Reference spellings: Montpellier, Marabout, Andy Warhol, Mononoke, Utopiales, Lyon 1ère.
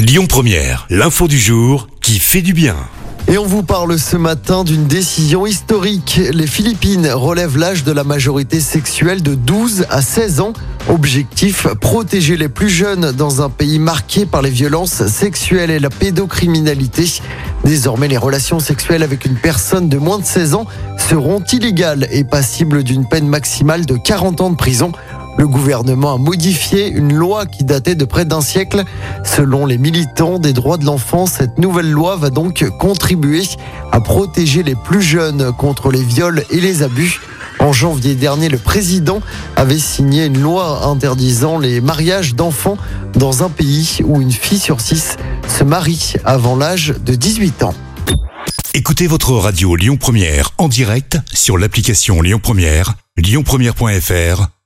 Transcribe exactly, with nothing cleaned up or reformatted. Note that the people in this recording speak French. Lyon première, l'info du jour qui fait du bien. Et on vous parle ce matin d'une décision historique. Les Philippines relèvent l'âge de la majorité sexuelle de douze à seize ans. Objectif, protéger les plus jeunes dans un pays marqué par les violences sexuelles et la pédocriminalité. Désormais, les relations sexuelles avec une personne de moins de seize ans seront illégales et passibles d'une peine maximale de quarante ans de prison. Le gouvernement a modifié une loi qui datait de près d'un siècle. Selon les militants des droits de l'enfant, cette nouvelle loi va donc contribuer à protéger les plus jeunes contre les viols et les abus. En janvier dernier, le président avait signé une loi interdisant les mariages d'enfants dans un pays où une fille sur six se marie avant l'âge de dix-huit ans. Écoutez votre radio Lyon première en direct sur l'application Lyon première, lyon première point f r.